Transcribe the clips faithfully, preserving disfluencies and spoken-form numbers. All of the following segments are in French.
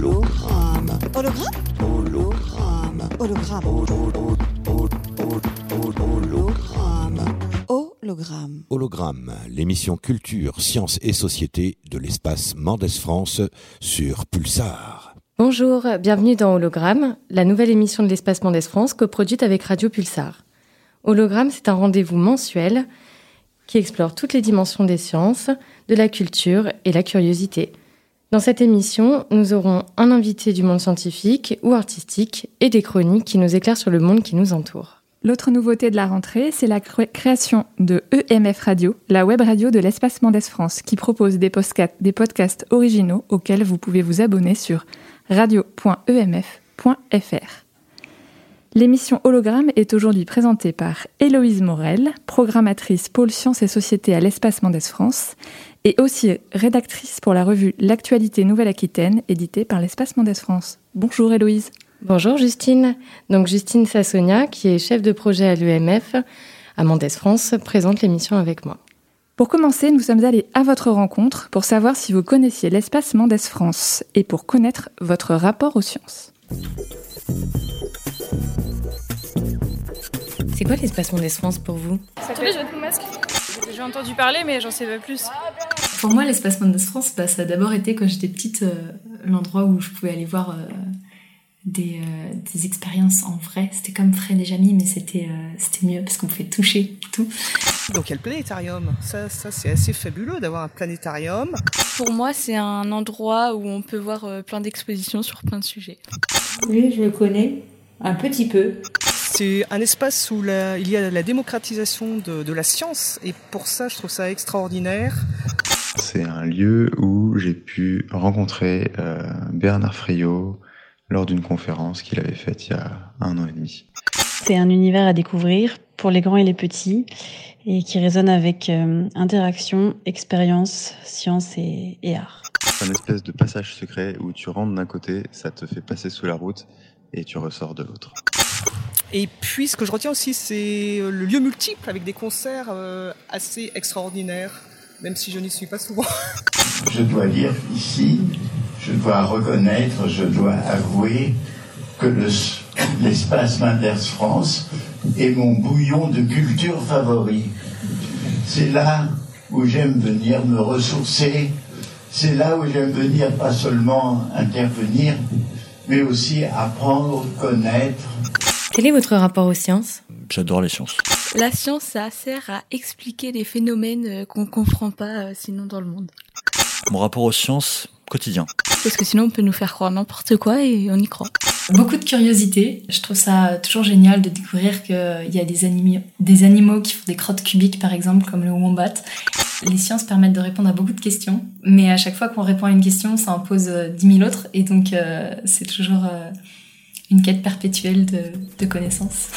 Hologramme. Hologramme. Hologramme. Hologramme. Hologramme. Hologramme. Hologramme, l'émission Culture, Sciences et Société de l'espace Mendès France sur Pulsar. Bonjour, bienvenue dans Hologramme, la nouvelle émission de l'espace Mendès France coproduite avec Radio Pulsar. Hologramme, c'est un rendez-vous mensuel qui explore toutes les dimensions des sciences, de la culture et la curiosité. Dans cette émission, nous aurons un invité du monde scientifique ou artistique et des chroniques qui nous éclairent sur le monde qui nous entoure. L'autre nouveauté de la rentrée, c'est la création de E M F Radio, la web radio de l'espace Mendès France, qui propose des podcasts originaux auxquels vous pouvez vous abonner sur radio point e m f point f r. L'émission Hologramme est aujourd'hui présentée par Héloïse Morel, programmatrice Pôle Sciences et Société à l'Espace Mendès France, et aussi rédactrice pour la revue L'Actualité Nouvelle-Aquitaine, éditée par l'Espace Mendès France. Bonjour Héloïse. Bonjour Justine. Donc Justine Sassonia, qui est chef de projet à l'U M F, à Mendès France, présente l'émission avec moi. Pour commencer, nous sommes allés à votre rencontre pour savoir si vous connaissiez l'Espace Mendès France et pour connaître votre rapport aux sciences. C'est quoi l'espace Mendès France pour vous ? Attendez, je vais mettre mon masque. J'ai déjà entendu parler, mais j'en sais pas plus. Pour moi, l'espace Mendès France, bah, ça a d'abord été, quand j'étais petite, euh, l'endroit où je pouvais aller voir euh, des, euh, des expériences en vrai. C'était comme Freddie-Jeanne Richard, mais c'était, euh, c'était mieux, parce qu'on pouvait toucher tout. Donc il y a le planétarium. Ça, ça, c'est assez fabuleux d'avoir un planétarium. Pour moi, c'est un endroit où on peut voir euh, plein d'expositions sur plein de sujets. Oui, je le connais, un petit peu. C'est un espace où la, il y a la démocratisation de, de la science, et pour ça, je trouve ça extraordinaire. C'est un lieu où j'ai pu rencontrer euh, Bernard Friot lors d'une conférence qu'il avait faite il y a un an et demi. C'est un univers à découvrir pour les grands et les petits, et qui résonne avec euh, interaction, expérience, science et, et art. C'est un espèce de passage secret où tu rentres d'un côté, ça te fait passer sous la route, et tu ressors de l'autre. Et puis, ce que je retiens aussi, c'est le lieu multiple, avec des concerts euh, assez extraordinaires, même si je n'y suis pas souvent. Je dois dire ici, je dois reconnaître, je dois avouer que le, l'espace Mendès France est mon bouillon de culture favori. C'est là où j'aime venir me ressourcer, c'est là où j'aime venir pas seulement intervenir, mais aussi apprendre, connaître. Quel est votre rapport aux sciences ? J'adore les sciences. La science, ça sert à expliquer les phénomènes qu'on ne comprend pas sinon dans le monde. Mon rapport aux sciences, quotidien. Parce que sinon, on peut nous faire croire n'importe quoi et on y croit. Beaucoup de curiosité. Je trouve ça toujours génial de découvrir qu'il y a des, animi- des animaux qui font des crottes cubiques, par exemple, comme le wombat. Les sciences permettent de répondre à beaucoup de questions, mais à chaque fois qu'on répond à une question, ça en pose dix mille autres, et donc euh, c'est toujours... Euh, Une quête perpétuelle de, de connaissances.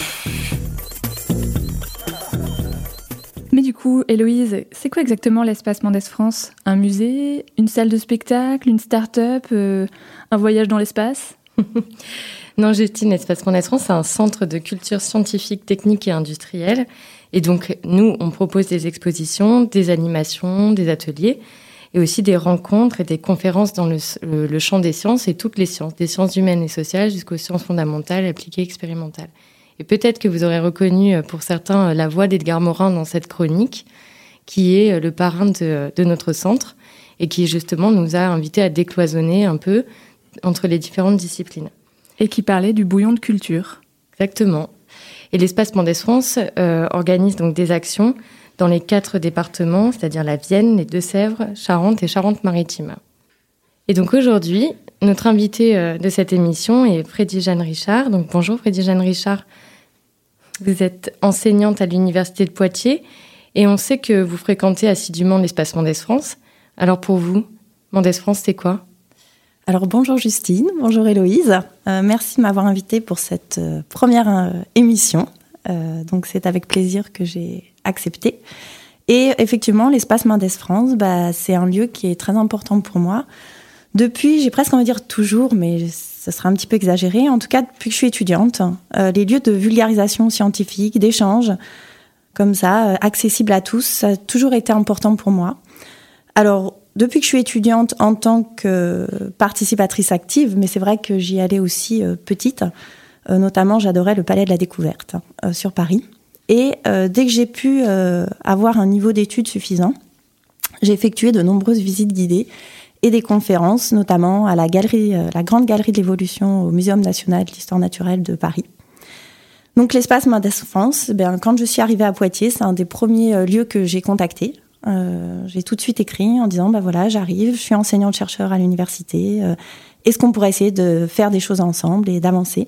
Mais du coup, Héloïse, c'est quoi exactement l'espace Mendès France ? Un musée ? Une salle de spectacle ? Une start-up ? euh, Un voyage dans l'espace ? Non, Justine, l'espace Mendès France, c'est un centre de culture scientifique, technique et industrielle. Et donc, nous, on propose des expositions, des animations, des ateliers, et aussi des rencontres et des conférences dans le, le, le champ des sciences et toutes les sciences, des sciences humaines et sociales jusqu'aux sciences fondamentales, appliquées, expérimentales. Et peut-être que vous aurez reconnu pour certains la voix d'Edgar Morin dans cette chronique, qui est le parrain de, de notre centre et qui justement nous a invités à décloisonner un peu entre les différentes disciplines. Et qui parlait du bouillon de culture. Exactement. Et l'espace Mendès France euh, organise donc des actions dans les quatre départements, c'est-à-dire la Vienne, les Deux-Sèvres, Charente et Charente-Maritime. Et donc aujourd'hui, notre invitée de cette émission est Freddie-Jeanne Richard. Donc bonjour Freddie-Jeanne Richard, vous êtes enseignante à l'Université de Poitiers et on sait que vous fréquentez assidûment l'espace Mendès France. Alors pour vous, Mendès France, c'est quoi ? Alors bonjour Justine, bonjour Héloïse. Euh, merci de m'avoir invitée pour cette euh, première euh, émission. Euh, donc c'est avec plaisir que j'ai accepté. Et effectivement, l'espace Mendès France, bah, c'est un lieu qui est très important pour moi. Depuis, j'ai presque envie de dire toujours, mais ça sera un petit peu exagéré, en tout cas depuis que je suis étudiante, euh, les lieux de vulgarisation scientifique, d'échange, comme ça, euh, accessibles à tous, ça a toujours été important pour moi. Alors, depuis que je suis étudiante en tant que participatrice active, mais c'est vrai que j'y allais aussi euh, petite, euh, notamment j'adorais le Palais de la Découverte euh, sur Paris. Et euh, dès que j'ai pu euh, avoir un niveau d'études suffisant, j'ai effectué de nombreuses visites guidées et des conférences, notamment à la, galerie, euh, la Grande Galerie de l'Évolution au Muséum National de l'Histoire Naturelle de Paris. Donc l'espace Mendès France, ben, quand je suis arrivée à Poitiers, c'est un des premiers euh, lieux que j'ai contacté. Euh, j'ai tout de suite écrit en disant, ben voilà, j'arrive, je suis enseignante-chercheur à l'université, euh, est-ce qu'on pourrait essayer de faire des choses ensemble et d'avancer ?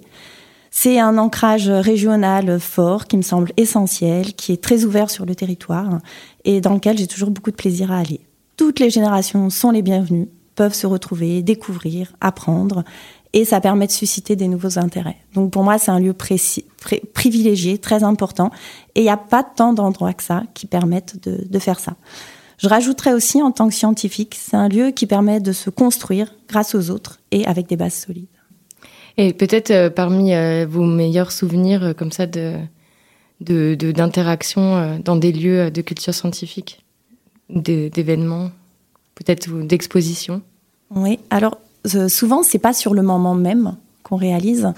C'est un ancrage régional fort qui me semble essentiel, qui est très ouvert sur le territoire et dans lequel j'ai toujours beaucoup de plaisir à aller. Toutes les générations sont les bienvenues, peuvent se retrouver, découvrir, apprendre et ça permet de susciter des nouveaux intérêts. Donc pour moi, c'est un lieu précis, pré- privilégié, très important et il n'y a pas tant d'endroits que ça qui permettent de, de faire ça. Je rajouterais aussi en tant que scientifique, c'est un lieu qui permet de se construire grâce aux autres et avec des bases solides. Et peut-être euh, parmi euh, vos meilleurs souvenirs euh, comme ça de, de, de, d'interaction euh, dans des lieux de culture scientifique, de, d'événements, peut-être d'expositions. Oui, alors euh, souvent, c'est pas sur le moment même qu'on réalise,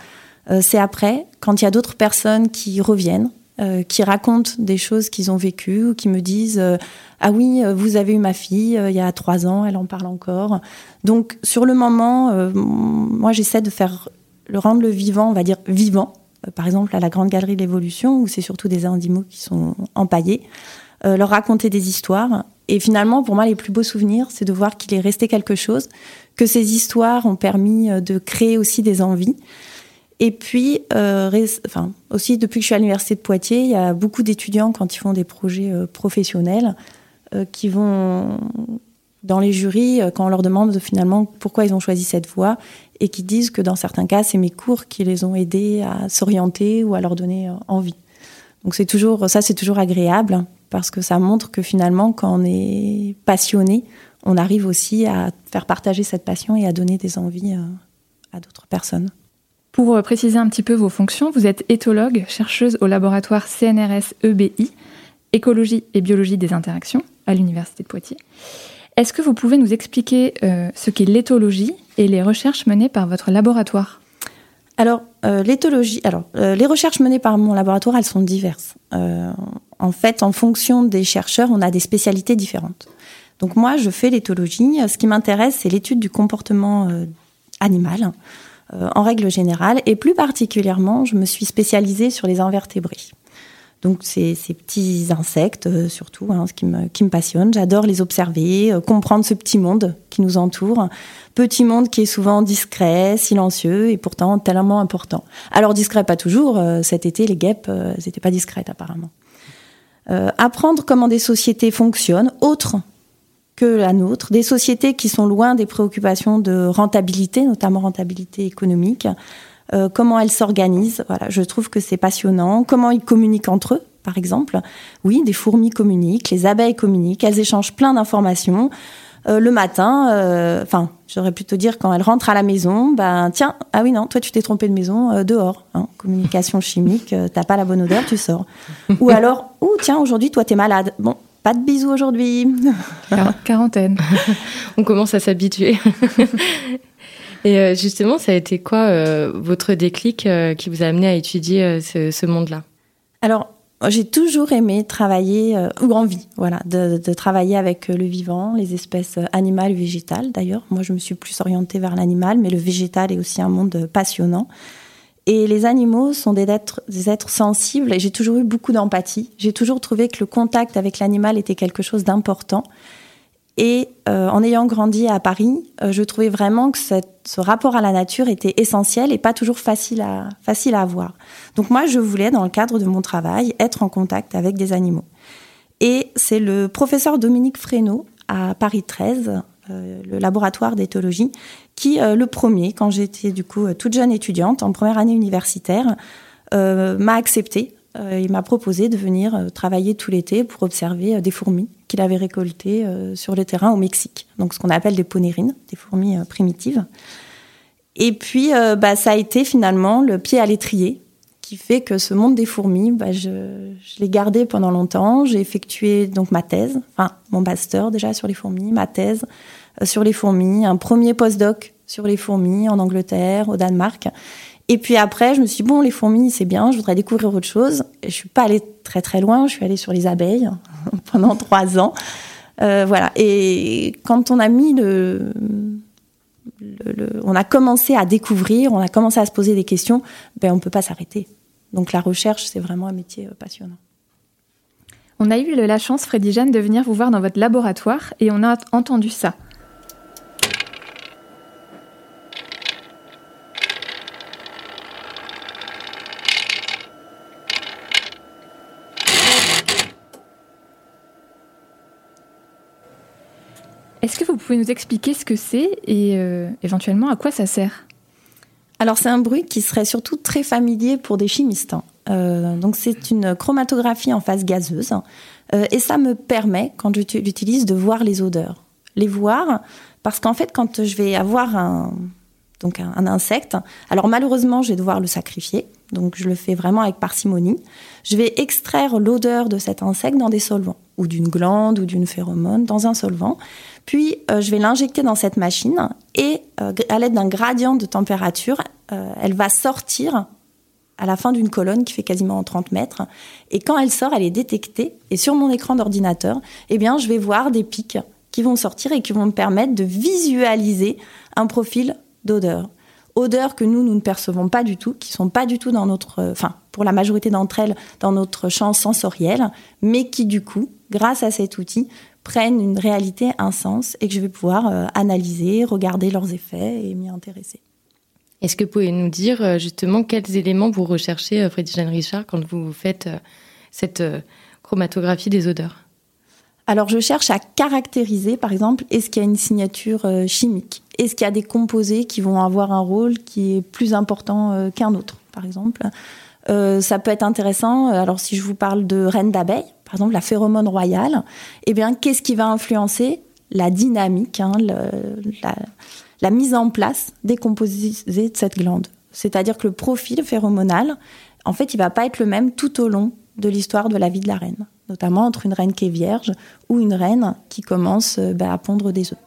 euh, c'est après, quand il y a d'autres personnes qui reviennent, Euh, qui racontent des choses qu'ils ont vécues ou qui me disent euh, « Ah oui, vous avez eu ma fille euh, il y a trois ans, elle en parle encore ». Donc, sur le moment, euh, moi, j'essaie de faire le rendre le vivant, on va dire vivant. Euh, par exemple, à la Grande Galerie de l'Évolution, où c'est surtout des animaux qui sont empaillés, euh, leur raconter des histoires. Et finalement, pour moi, les plus beaux souvenirs, c'est de voir qu'il est resté quelque chose, que ces histoires ont permis de créer aussi des envies. Et puis, euh, ré- enfin, aussi, depuis que je suis à l'université de Poitiers, il y a beaucoup d'étudiants, quand ils font des projets euh, professionnels, euh, qui vont dans les jurys, euh, quand on leur demande de, finalement pourquoi ils ont choisi cette voie, et qui disent que dans certains cas, c'est mes cours qui les ont aidés à s'orienter ou à leur donner euh, envie. Donc c'est toujours, ça, c'est toujours agréable, parce que ça montre que finalement, quand on est passionné, on arrive aussi à faire partager cette passion et à donner des envies euh, à d'autres personnes. Pour préciser un petit peu vos fonctions, vous êtes éthologue, chercheuse au laboratoire C N R S E B I, écologie et biologie des interactions, à l'université de Poitiers. Est-ce que vous pouvez nous expliquer euh, ce qu'est l'éthologie et les recherches menées par votre laboratoire ? Alors, euh, l'éthologie, alors euh, les recherches menées par mon laboratoire, elles sont diverses. Euh, en fait, en fonction des chercheurs, on a des spécialités différentes. Donc moi, je fais l'éthologie. Ce qui m'intéresse, c'est l'étude du comportement euh, animal, en règle générale, et plus particulièrement, je me suis spécialisée sur les invertébrés. Donc, c'est ces petits insectes, euh, surtout, hein, ce qui me, qui me passionne. J'adore les observer, euh, comprendre ce petit monde qui nous entoure. Petit monde qui est souvent discret, silencieux, et pourtant tellement important. Alors, discret, pas toujours. Euh, cet été, les guêpes, euh, elles n'étaient pas discrètes, apparemment. Euh, apprendre comment des sociétés fonctionnent, autres que la nôtre, des sociétés qui sont loin des préoccupations de rentabilité, notamment rentabilité économique, euh, comment elles s'organisent, voilà, je trouve que c'est passionnant, comment ils communiquent entre eux, par exemple. Oui, des fourmis communiquent, les abeilles communiquent, elles échangent plein d'informations. Euh, le matin, euh, enfin, j'aurais plutôt dire quand elles rentrent à la maison, ben tiens, ah oui non, toi tu t'es trompé de maison, euh, dehors, hein, communication chimique, euh, t'as pas la bonne odeur, tu sors. Ou alors, ou tiens, aujourd'hui toi t'es malade, bon, pas de bisous aujourd'hui. Quarantaine. On commence à s'habituer. Et justement, ça a été quoi euh, votre déclic euh, qui vous a amené à étudier euh, ce, ce monde-là ? Alors, j'ai toujours aimé travailler, euh, ou envie, voilà, de, de travailler avec le vivant, les espèces animales, végétales d'ailleurs. Moi, je me suis plus orientée vers l'animal, mais le végétal est aussi un monde passionnant. Et les animaux sont des êtres, des êtres sensibles et j'ai toujours eu beaucoup d'empathie. J'ai toujours trouvé que le contact avec l'animal était quelque chose d'important. Et euh, en ayant grandi à Paris, euh, je trouvais vraiment que cette, ce rapport à la nature était essentiel et pas toujours facile à, facile à avoir. Donc moi, je voulais, dans le cadre de mon travail, être en contact avec des animaux. Et c'est le professeur Dominique Fresneau à Paris treize, euh, le laboratoire d'éthologie, qui, euh, le premier, quand j'étais du coup toute jeune étudiante, en première année universitaire, euh, m'a acceptée. Euh, il m'a proposé de venir euh, travailler tout l'été pour observer euh, des fourmis qu'il avait récoltées euh, sur le terrain au Mexique. Donc ce qu'on appelle des ponérines, des fourmis euh, primitives. Et puis, euh, bah, ça a été finalement le pied à l'étrier qui fait que ce monde des fourmis, bah, je, je l'ai gardé pendant longtemps. J'ai effectué donc ma thèse, enfin mon master déjà sur les fourmis, ma thèse euh, sur les fourmis, un premier postdoc sur les fourmis en Angleterre, au Danemark. Et puis après, je me suis dit, bon, les fourmis, c'est bien, je voudrais découvrir autre chose. Et je suis pas allée très très loin, je suis allée sur les abeilles pendant trois ans. Euh, voilà. Et quand on a mis le, le, le, on a commencé à découvrir, on a commencé à se poser des questions, ben on peut pas s'arrêter. Donc la recherche, c'est vraiment un métier passionnant. On a eu la chance, Freddie-Jeanne, de venir vous voir dans votre laboratoire et on a entendu ça. Est-ce que vous pouvez nous expliquer ce que c'est et euh, éventuellement à quoi ça sert ? Alors c'est un bruit qui serait surtout très familier pour des chimistes. Euh, donc c'est une chromatographie en phase gazeuse euh, et ça me permet, quand je l'utilise, de voir les odeurs. Les voir, parce qu'en fait quand je vais avoir un, donc un, un insecte, alors malheureusement je vais devoir le sacrifier, donc je le fais vraiment avec parcimonie. Je vais extraire l'odeur de cet insecte dans des solvants, ou d'une glande, ou d'une phéromone, dans un solvant. Puis, euh, je vais l'injecter dans cette machine et, euh, à l'aide d'un gradient de température, euh, elle va sortir à la fin d'une colonne qui fait quasiment trente mètres. Et quand elle sort, elle est détectée. Et sur mon écran d'ordinateur, eh bien, je vais voir des pics qui vont sortir et qui vont me permettre de visualiser un profil d'odeur. Odeurs que nous, nous ne percevons pas du tout, qui ne sont pas du tout dans notre... Enfin, euh, pour la majorité d'entre elles, dans notre champ sensoriel, mais qui, du coup, grâce à cet outil, prennent une réalité, un sens, et que je vais pouvoir euh, analyser, regarder leurs effets et m'y intéresser. Est-ce que vous pouvez nous dire, justement, quels éléments vous recherchez, euh, Freddie-Jeanne Richard, quand vous faites euh, cette euh, chromatographie des odeurs ? Alors, je cherche à caractériser, par exemple, est-ce qu'il y a une signature euh, chimique ? Est-ce qu'il y a des composés qui vont avoir un rôle qui est plus important euh, qu'un autre, par exemple ? euh, Ça peut être intéressant. Alors, si je vous parle de reine d'abeille, par exemple, la phéromone royale, eh bien, qu'est-ce qui va influencer la dynamique, hein, le, la, la mise en place des composés de cette glande ? C'est-à-dire que le profil phéromonal, en fait, il ne va pas être le même tout au long de l'histoire de la vie de la reine, notamment entre une reine qui est vierge ou une reine qui commence bah, à pondre des œufs.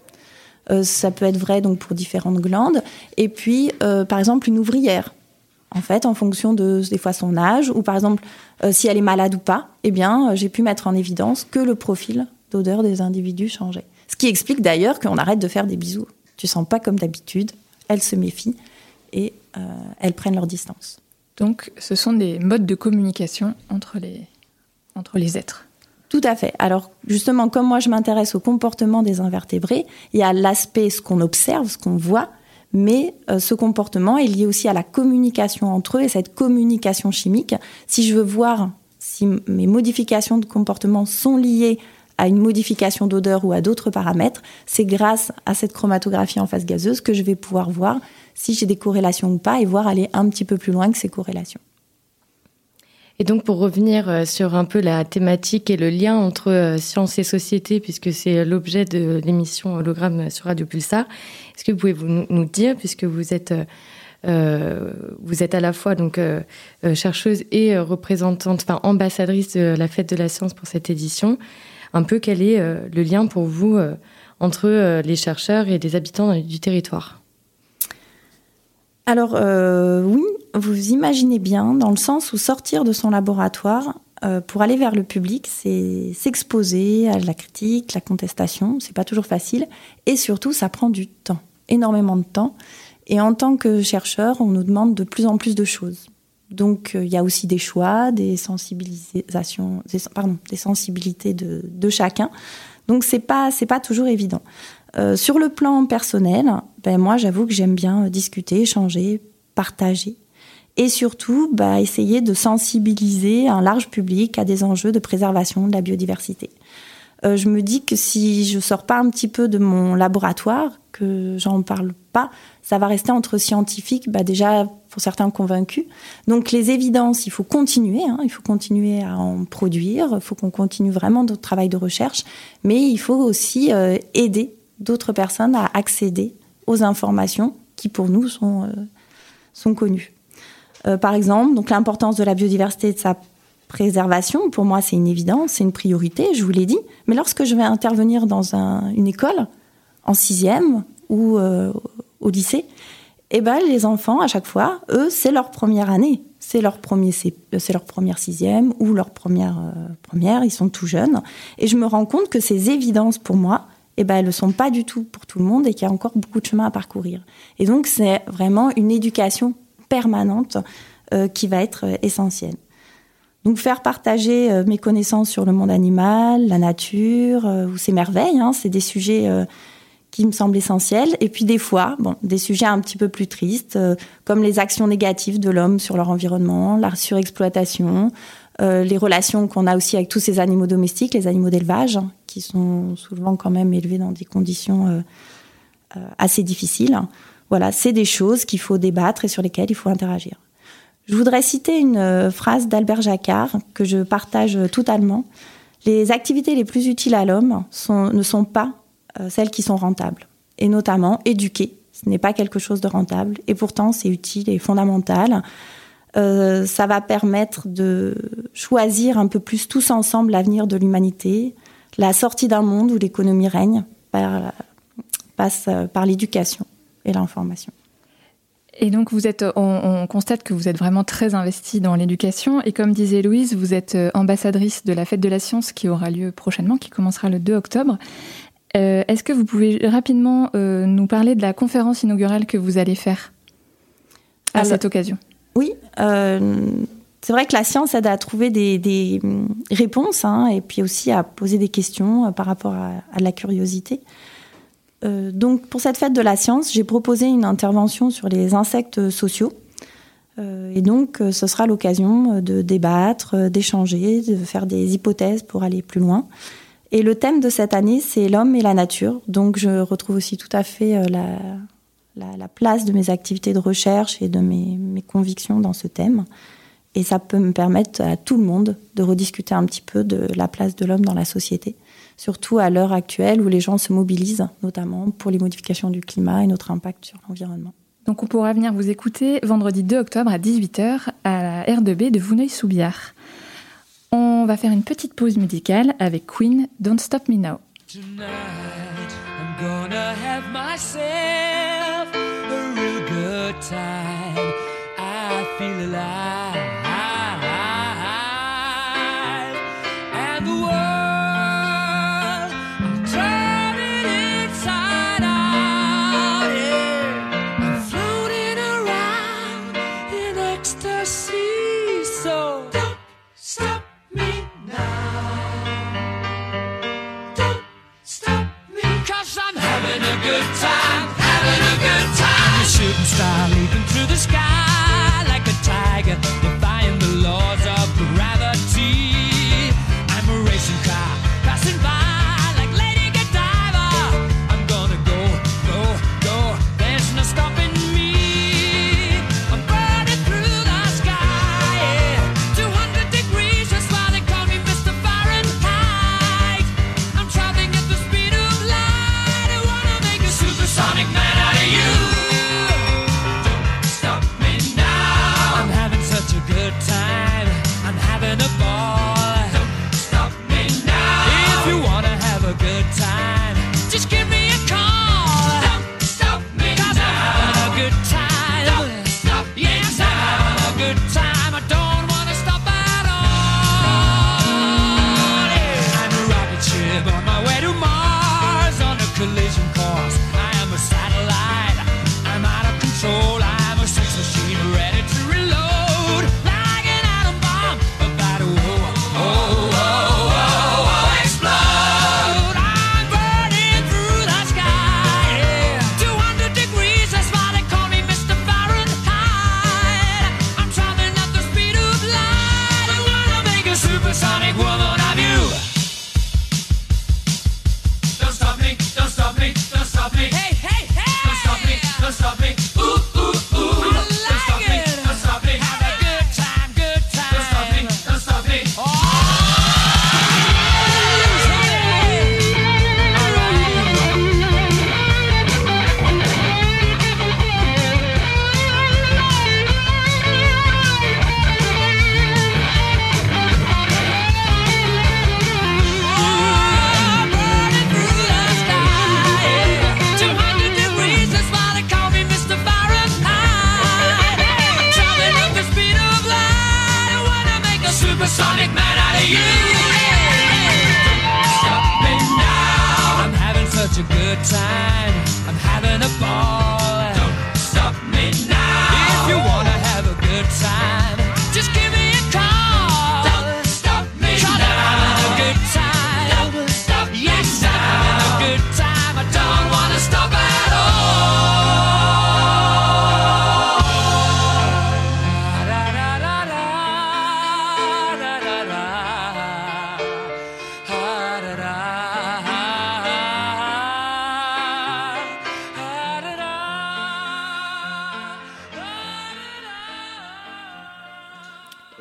Euh, ça peut être vrai donc, pour différentes glandes. Et puis, euh, par exemple, une ouvrière, en fait, en fonction de, des fois, son âge, ou par exemple, euh, si elle est malade ou pas, eh bien, euh, j'ai pu mettre en évidence que le profil d'odeur des individus changeait. Ce qui explique d'ailleurs qu'on arrête de faire des bisous. Tu sens pas comme d'habitude, elles se méfient et euh, elles prennent leur distance. Donc, ce sont des modes de communication entre les... entre les êtres. Tout à fait. Alors, justement, comme moi, je m'intéresse au comportement des invertébrés, il y a l'aspect, ce qu'on observe, ce qu'on voit, mais euh, ce comportement est lié aussi à la communication entre eux et cette communication chimique. Si je veux voir si mes modifications de comportement sont liées à une modification d'odeur ou à d'autres paramètres, c'est grâce à cette chromatographie en phase gazeuse que je vais pouvoir voir si j'ai des corrélations ou pas et voir aller un petit peu plus loin que ces corrélations. Et donc, pour revenir sur un peu la thématique et le lien entre science et société, puisque c'est l'objet de l'émission Hologramme sur Radio Pulsar, est-ce que vous pouvez vous, nous dire, puisque vous êtes, euh, vous êtes à la fois donc, euh, chercheuse et représentante, enfin ambassadrice de la Fête de la Science pour cette édition, un peu quel est euh, le lien pour vous euh, entre euh, les chercheurs et les habitants du territoire ? Alors, euh, oui. Vous imaginez bien, dans le sens où sortir de son laboratoire euh, pour aller vers le public, c'est s'exposer à la critique, la contestation, c'est pas toujours facile, et surtout ça prend du temps, énormément de temps, et en tant que chercheur, on nous demande de plus en plus de choses. Donc il euh, y a aussi des choix, des sensibilisations, des, pardon, des sensibilités de, de chacun, donc c'est pas, c'est pas toujours évident. Euh, sur le plan personnel, ben, moi j'avoue que j'aime bien discuter, échanger, partager. Et surtout, bah, essayer de sensibiliser un large public à des enjeux de préservation de la biodiversité. Euh, je me dis que si je ne sors pas un petit peu de mon laboratoire, que j'en parle pas, ça va rester entre scientifiques, bah, déjà pour certains convaincus. Donc les évidences, il faut continuer, hein, il faut continuer à en produire, il faut qu'on continue vraiment notre travail de recherche, mais il faut aussi euh, aider d'autres personnes à accéder aux informations qui pour nous sont, euh, sont connues. euh, par exemple. Donc l'importance de la biodiversité et de sa préservation, pour moi, c'est une évidence, c'est une priorité, je vous l'ai dit. Mais lorsque je vais intervenir dans un, une école, en sixième ou euh, au lycée, eh ben, les enfants, à chaque fois, eux, c'est leur première année. C'est leur, premier, c'est, c'est leur première sixième ou leur première euh, première, ils sont tout jeunes. Et je me rends compte que ces évidences, pour moi, eh ben, elles ne sont pas du tout pour tout le monde et qu'il y a encore beaucoup de chemin à parcourir. Et donc, c'est vraiment une éducation permanente euh, qui va être essentielle. Donc, faire partager euh, mes connaissances sur le monde animal, la nature, euh, ou ces merveilles, hein, c'est des sujets... Euh, qui me semble essentiel. Et puis des fois, bon, des sujets un petit peu plus tristes, euh, comme les actions négatives de l'homme sur leur environnement, la surexploitation, euh, les relations qu'on a aussi avec tous ces animaux domestiques, les animaux d'élevage, hein, qui sont souvent quand même élevés dans des conditions euh, euh, assez difficiles. Voilà, c'est des choses qu'il faut débattre et sur lesquelles il faut interagir. Je voudrais citer une euh, phrase d'Albert Jacquard que je partage totalement. Les activités les plus utiles à l'homme sont, ne sont pas celles qui sont rentables, et notamment éduquer. Ce n'est pas quelque chose de rentable, et pourtant c'est utile et fondamental. Euh, ça va permettre de choisir un peu plus tous ensemble l'avenir de l'humanité, la sortie d'un monde où l'économie règne par, passe par l'éducation et l'information. Et donc, vous êtes, on, on constate que vous êtes vraiment très investie dans l'éducation. Et comme disait Héloïse, vous êtes ambassadrice de la Fête de la Science qui aura lieu prochainement, qui commencera le deux octobre. Euh, est-ce que vous pouvez rapidement euh, nous parler de la conférence inaugurale que vous allez faire à Alors, cette occasion ? Oui, euh, c'est vrai que la science aide à trouver des, des réponses, hein, et puis aussi à poser des questions euh, par rapport à, à la curiosité. Euh, donc pour cette fête de la science, j'ai proposé une intervention sur les insectes sociaux. Euh, et donc euh, ce sera l'occasion de débattre, euh, d'échanger, de faire des hypothèses pour aller plus loin. Et le thème de cette année, c'est l'homme et la nature. Donc, je retrouve aussi tout à fait la, la, la place de mes activités de recherche et de mes, mes convictions dans ce thème. Et ça peut me permettre à tout le monde de rediscuter un petit peu de la place de l'homme dans la société, surtout à l'heure actuelle où les gens se mobilisent, notamment pour les modifications du climat et notre impact sur l'environnement. Donc, on pourra venir vous écouter vendredi deux octobre à dix-huit heures à la R deux B de Vouneuil-sous-Biard. On va faire une petite pause musicale avec Queen, Don't Stop Me Now. Tonight, I'm gonna have myself a real good time. I feel alive. And the world, I'm turning inside out. Yeah. I'm floating around in ecstasy. So don't stop. Good time, having a good time. A shooting star leaping through the sky like a tiger, defying the laws of gravity. I'm a racing car passing by like Lady Godiva. I'm gonna go, go, go. There's no stopping me. I'm burning through the sky, yeah. two hundred degrees, that's why they call me Mister Fahrenheit. I'm traveling at the speed of light. I wanna make a supersonic man out of you. Don't stop me Sonic Man out of you. Don't stop me now. I'm having such a good time. I'm having a ball. Don't stop me now. If you wanna have a good time, just give me a call. Don't stop me now. I'm having a good time. Don't stop me now. Yes, I'm having a good time. I don't wanna stop at all.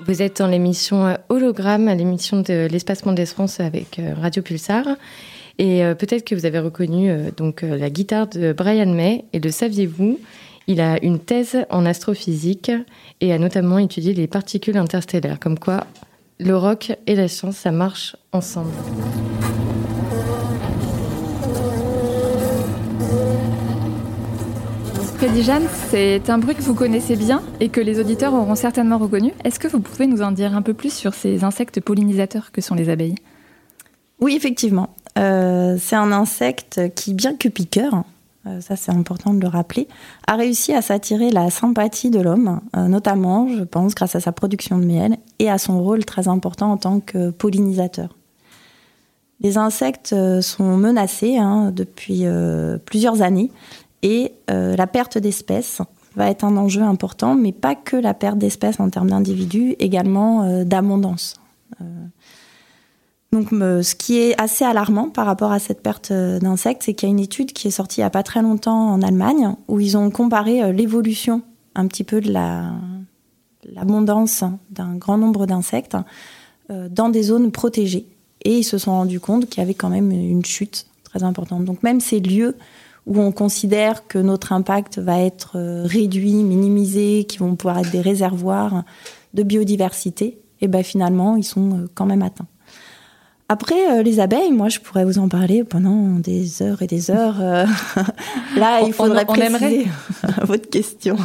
Vous êtes dans l'émission Hologramme, l'émission de l'Espace Mendès France avec Radio Pulsar. Et peut-être que vous avez reconnu donc, la guitare de Brian May. Et le saviez-vous, il a une thèse en astrophysique et a notamment étudié les particules interstellaires. Comme quoi, le rock et la science, ça marche ensemble. Freddie-Jeanne, c'est un bruit que vous connaissez bien et que les auditeurs auront certainement reconnu. Est-ce que vous pouvez nous en dire un peu plus sur ces insectes pollinisateurs que sont les abeilles ? Oui, effectivement. Euh, c'est un insecte qui, bien que piqueur, euh, ça c'est important de le rappeler, a réussi à s'attirer la sympathie de l'homme, euh, notamment, je pense, grâce à sa production de miel et à son rôle très important en tant que pollinisateur. Les insectes sont menacés hein, depuis euh, plusieurs années. Et euh, la perte d'espèces va être un enjeu important, mais pas que la perte d'espèces en termes d'individus, également euh, d'abondance. Euh, donc euh, ce qui est assez alarmant par rapport à cette perte d'insectes, c'est qu'il y a une étude qui est sortie il n'y a pas très longtemps en Allemagne, où ils ont comparé euh, l'évolution un petit peu de la, l'abondance d'un grand nombre d'insectes euh, dans des zones protégées. Et ils se sont rendus compte qu'il y avait quand même une chute très importante. Donc même ces lieux où on considère que notre impact va être réduit, minimisé, qui vont pouvoir être des réservoirs de biodiversité, et ben finalement, ils sont quand même atteints. Après, les abeilles, moi, je pourrais vous en parler pendant des heures et des heures. Là, on, il faudrait on, on préciser aimerait. Votre question.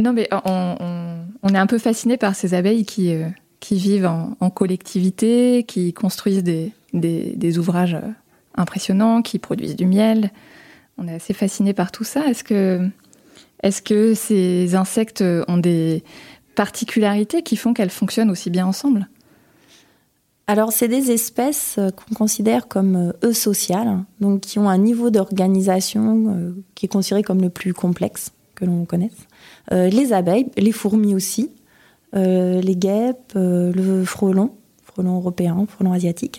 Non, mais on, on, on est un peu fasciné par ces abeilles qui, euh, qui vivent en, en collectivité, qui construisent des, des, des ouvrages... Euh, impressionnants, qui produisent du miel. On est assez fascinés par tout ça. Est-ce que, est-ce que ces insectes ont des particularités qui font qu'elles fonctionnent aussi bien ensemble ? Alors, c'est des espèces qu'on considère comme eusociales, donc qui ont un niveau d'organisation qui est considéré comme le plus complexe que l'on connaisse. Euh, les abeilles, les fourmis aussi, euh, les guêpes, euh, le frelon, frelon européen, frelon asiatique.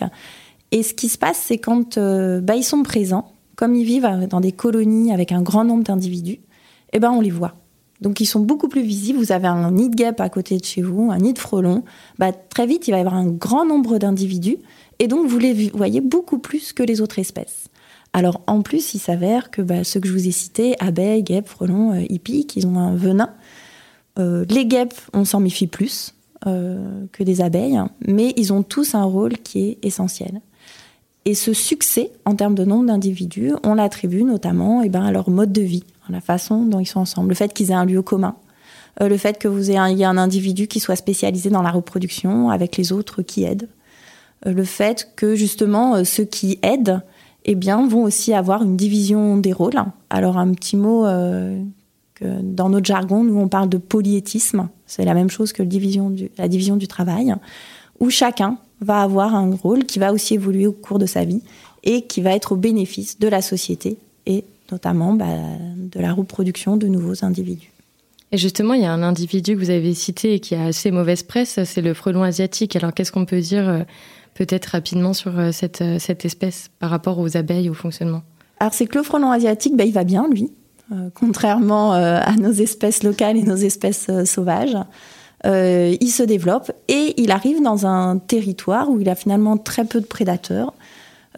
Et ce qui se passe, c'est quand euh, bah, ils sont présents, comme ils vivent dans des colonies avec un grand nombre d'individus, eh ben, on les voit. Donc ils sont beaucoup plus visibles. Vous avez un nid de guêpe à côté de chez vous, un nid de frelon. Bah, très vite, il va y avoir un grand nombre d'individus. Et donc vous les voyez beaucoup plus que les autres espèces. Alors en plus, il s'avère que bah, ceux que je vous ai cités, abeilles, guêpes, frelons, euh, ils piquent, ils ont un venin. Euh, les guêpes, on s'en méfie plus euh, que des abeilles, hein, mais ils ont tous un rôle qui est essentiel. Et ce succès, en termes de nombre d'individus, on l'attribue notamment eh ben, à leur mode de vie, à la façon dont ils sont ensemble, le fait qu'ils aient un lieu commun, euh, le fait que vous ayez un, y ait un individu qui soit spécialisé dans la reproduction avec les autres qui aident, euh, le fait que justement euh, ceux qui aident eh bien, vont aussi avoir une division des rôles. Alors un petit mot, euh, que dans notre jargon, nous on parle de polyéthisme, c'est la même chose que la division du, la division du travail, où chacun va avoir un rôle qui va aussi évoluer au cours de sa vie et qui va être au bénéfice de la société et notamment bah, de la reproduction de nouveaux individus. Et justement, il y a un individu que vous avez cité et qui a assez mauvaise presse, c'est le frelon asiatique. Alors qu'est-ce qu'on peut dire peut-être rapidement sur cette, cette espèce par rapport aux abeilles, au fonctionnement ? Alors c'est que le frelon asiatique, bah, il va bien lui, euh, contrairement euh, à nos espèces locales et nos espèces euh, sauvages. Euh, il se développe et il arrive dans un territoire où il a finalement très peu de prédateurs.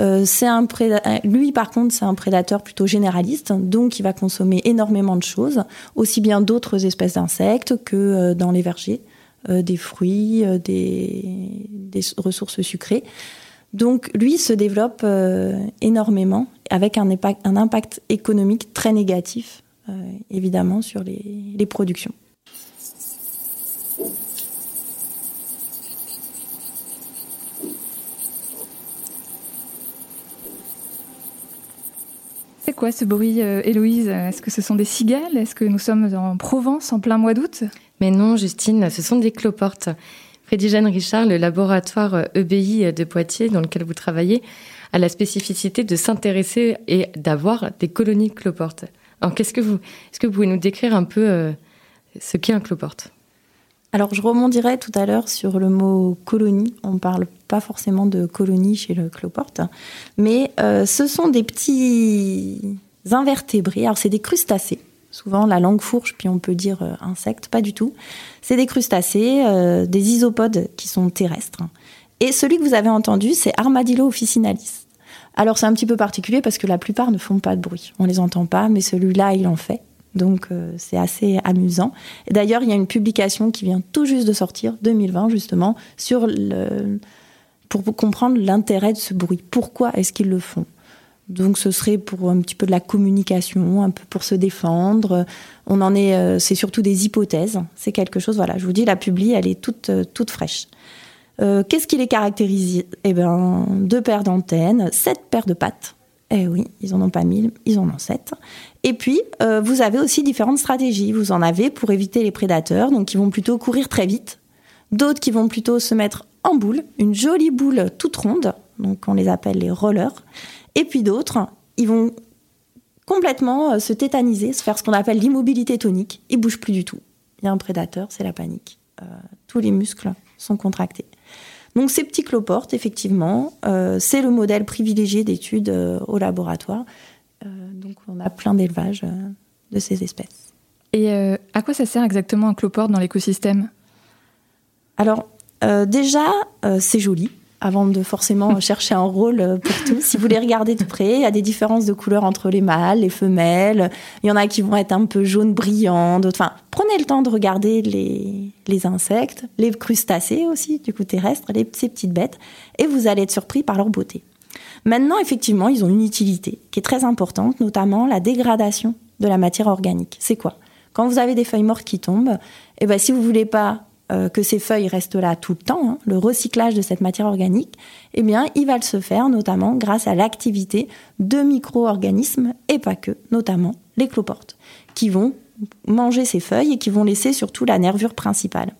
Euh, c'est un préda- lui, par contre, c'est un prédateur plutôt généraliste, donc il va consommer énormément de choses, aussi bien d'autres espèces d'insectes que euh, dans les vergers, euh, des fruits, euh, des, des ressources sucrées. Donc lui se développe euh, énormément avec un, épa- un impact économique très négatif, euh, évidemment, sur les, les productions. quoi ce bruit, euh, Héloïse ? Est-ce que ce sont des cigales ? Est-ce que nous sommes en Provence, en plein mois d'août ? Mais non, Justine, ce sont des cloportes. Freddie-Jeanne Richard, le laboratoire E B I de Poitiers, dans lequel vous travaillez, a la spécificité de s'intéresser et d'avoir des colonies de cloportes. Alors, qu'est-ce que vous, est-ce que vous pouvez nous décrire un peu euh, ce qu'est un cloporte ? Alors, je rebondirai tout à l'heure sur le mot « colonie ». On ne parle pas forcément de colonie chez le cloporte, mais euh, ce sont des petits invertébrés. Alors, c'est des crustacés. Souvent, la langue fourche, puis on peut dire euh, insectes, pas du tout. C'est des crustacés, euh, des isopodes qui sont terrestres. Et celui que vous avez entendu, c'est Armadillo officinalis. Alors, c'est un petit peu particulier parce que la plupart ne font pas de bruit. On ne les entend pas, mais celui-là, il en fait. Donc, euh, c'est assez amusant. Et d'ailleurs, il y a une publication qui vient tout juste de sortir, deux mille vingt justement, sur le... pour comprendre l'intérêt de ce bruit. Pourquoi est-ce qu'ils le font ? Donc, ce serait pour un petit peu de la communication, un peu pour se défendre. On en est, euh, c'est surtout des hypothèses. C'est quelque chose, voilà, je vous dis, la publi, elle est toute, euh, toute fraîche. Euh, qu'est-ce qui les caractérise ? Eh bien, deux paires d'antennes, sept paires de pattes. Eh oui, ils en ont pas mille, ils en ont sept. Et puis, euh, vous avez aussi différentes stratégies. Vous en avez pour éviter les prédateurs, donc qui vont plutôt courir très vite. D'autres qui vont plutôt se mettre en boule, une jolie boule toute ronde, donc on les appelle les rollers. Et puis d'autres, ils vont complètement se tétaniser, se faire ce qu'on appelle l'immobilité tonique. Ils ne bougent plus du tout. Il y a un prédateur, c'est la panique. Euh, tous les muscles sont contractés. Donc ces petits cloportes, effectivement, euh, c'est le modèle privilégié d'études euh, au laboratoire. Euh, donc on a plein d'élevages euh, de ces espèces. Et euh, à quoi ça sert exactement un cloporte dans l'écosystème ? Alors euh, déjà, euh, c'est joli. Avant de forcément chercher un rôle pour tous, si vous les regardez de près, il y a des différences de couleurs entre les mâles, les femelles. Il y en a qui vont être un peu jaunes brillants, d'autres... Enfin, prenez le temps de regarder les, les insectes, les crustacés aussi, du coup terrestres, les, ces petites bêtes, et vous allez être surpris par leur beauté. Maintenant, effectivement, ils ont une utilité qui est très importante, notamment la dégradation de la matière organique. C'est quoi ? Quand vous avez des feuilles mortes qui tombent, eh ben, si vous ne voulez pas que ces feuilles restent là tout le temps, hein, le recyclage de cette matière organique, eh bien, il va se faire notamment grâce à l'activité de micro-organismes, et pas que, notamment les cloportes, qui vont manger ces feuilles et qui vont laisser surtout la nervure principale.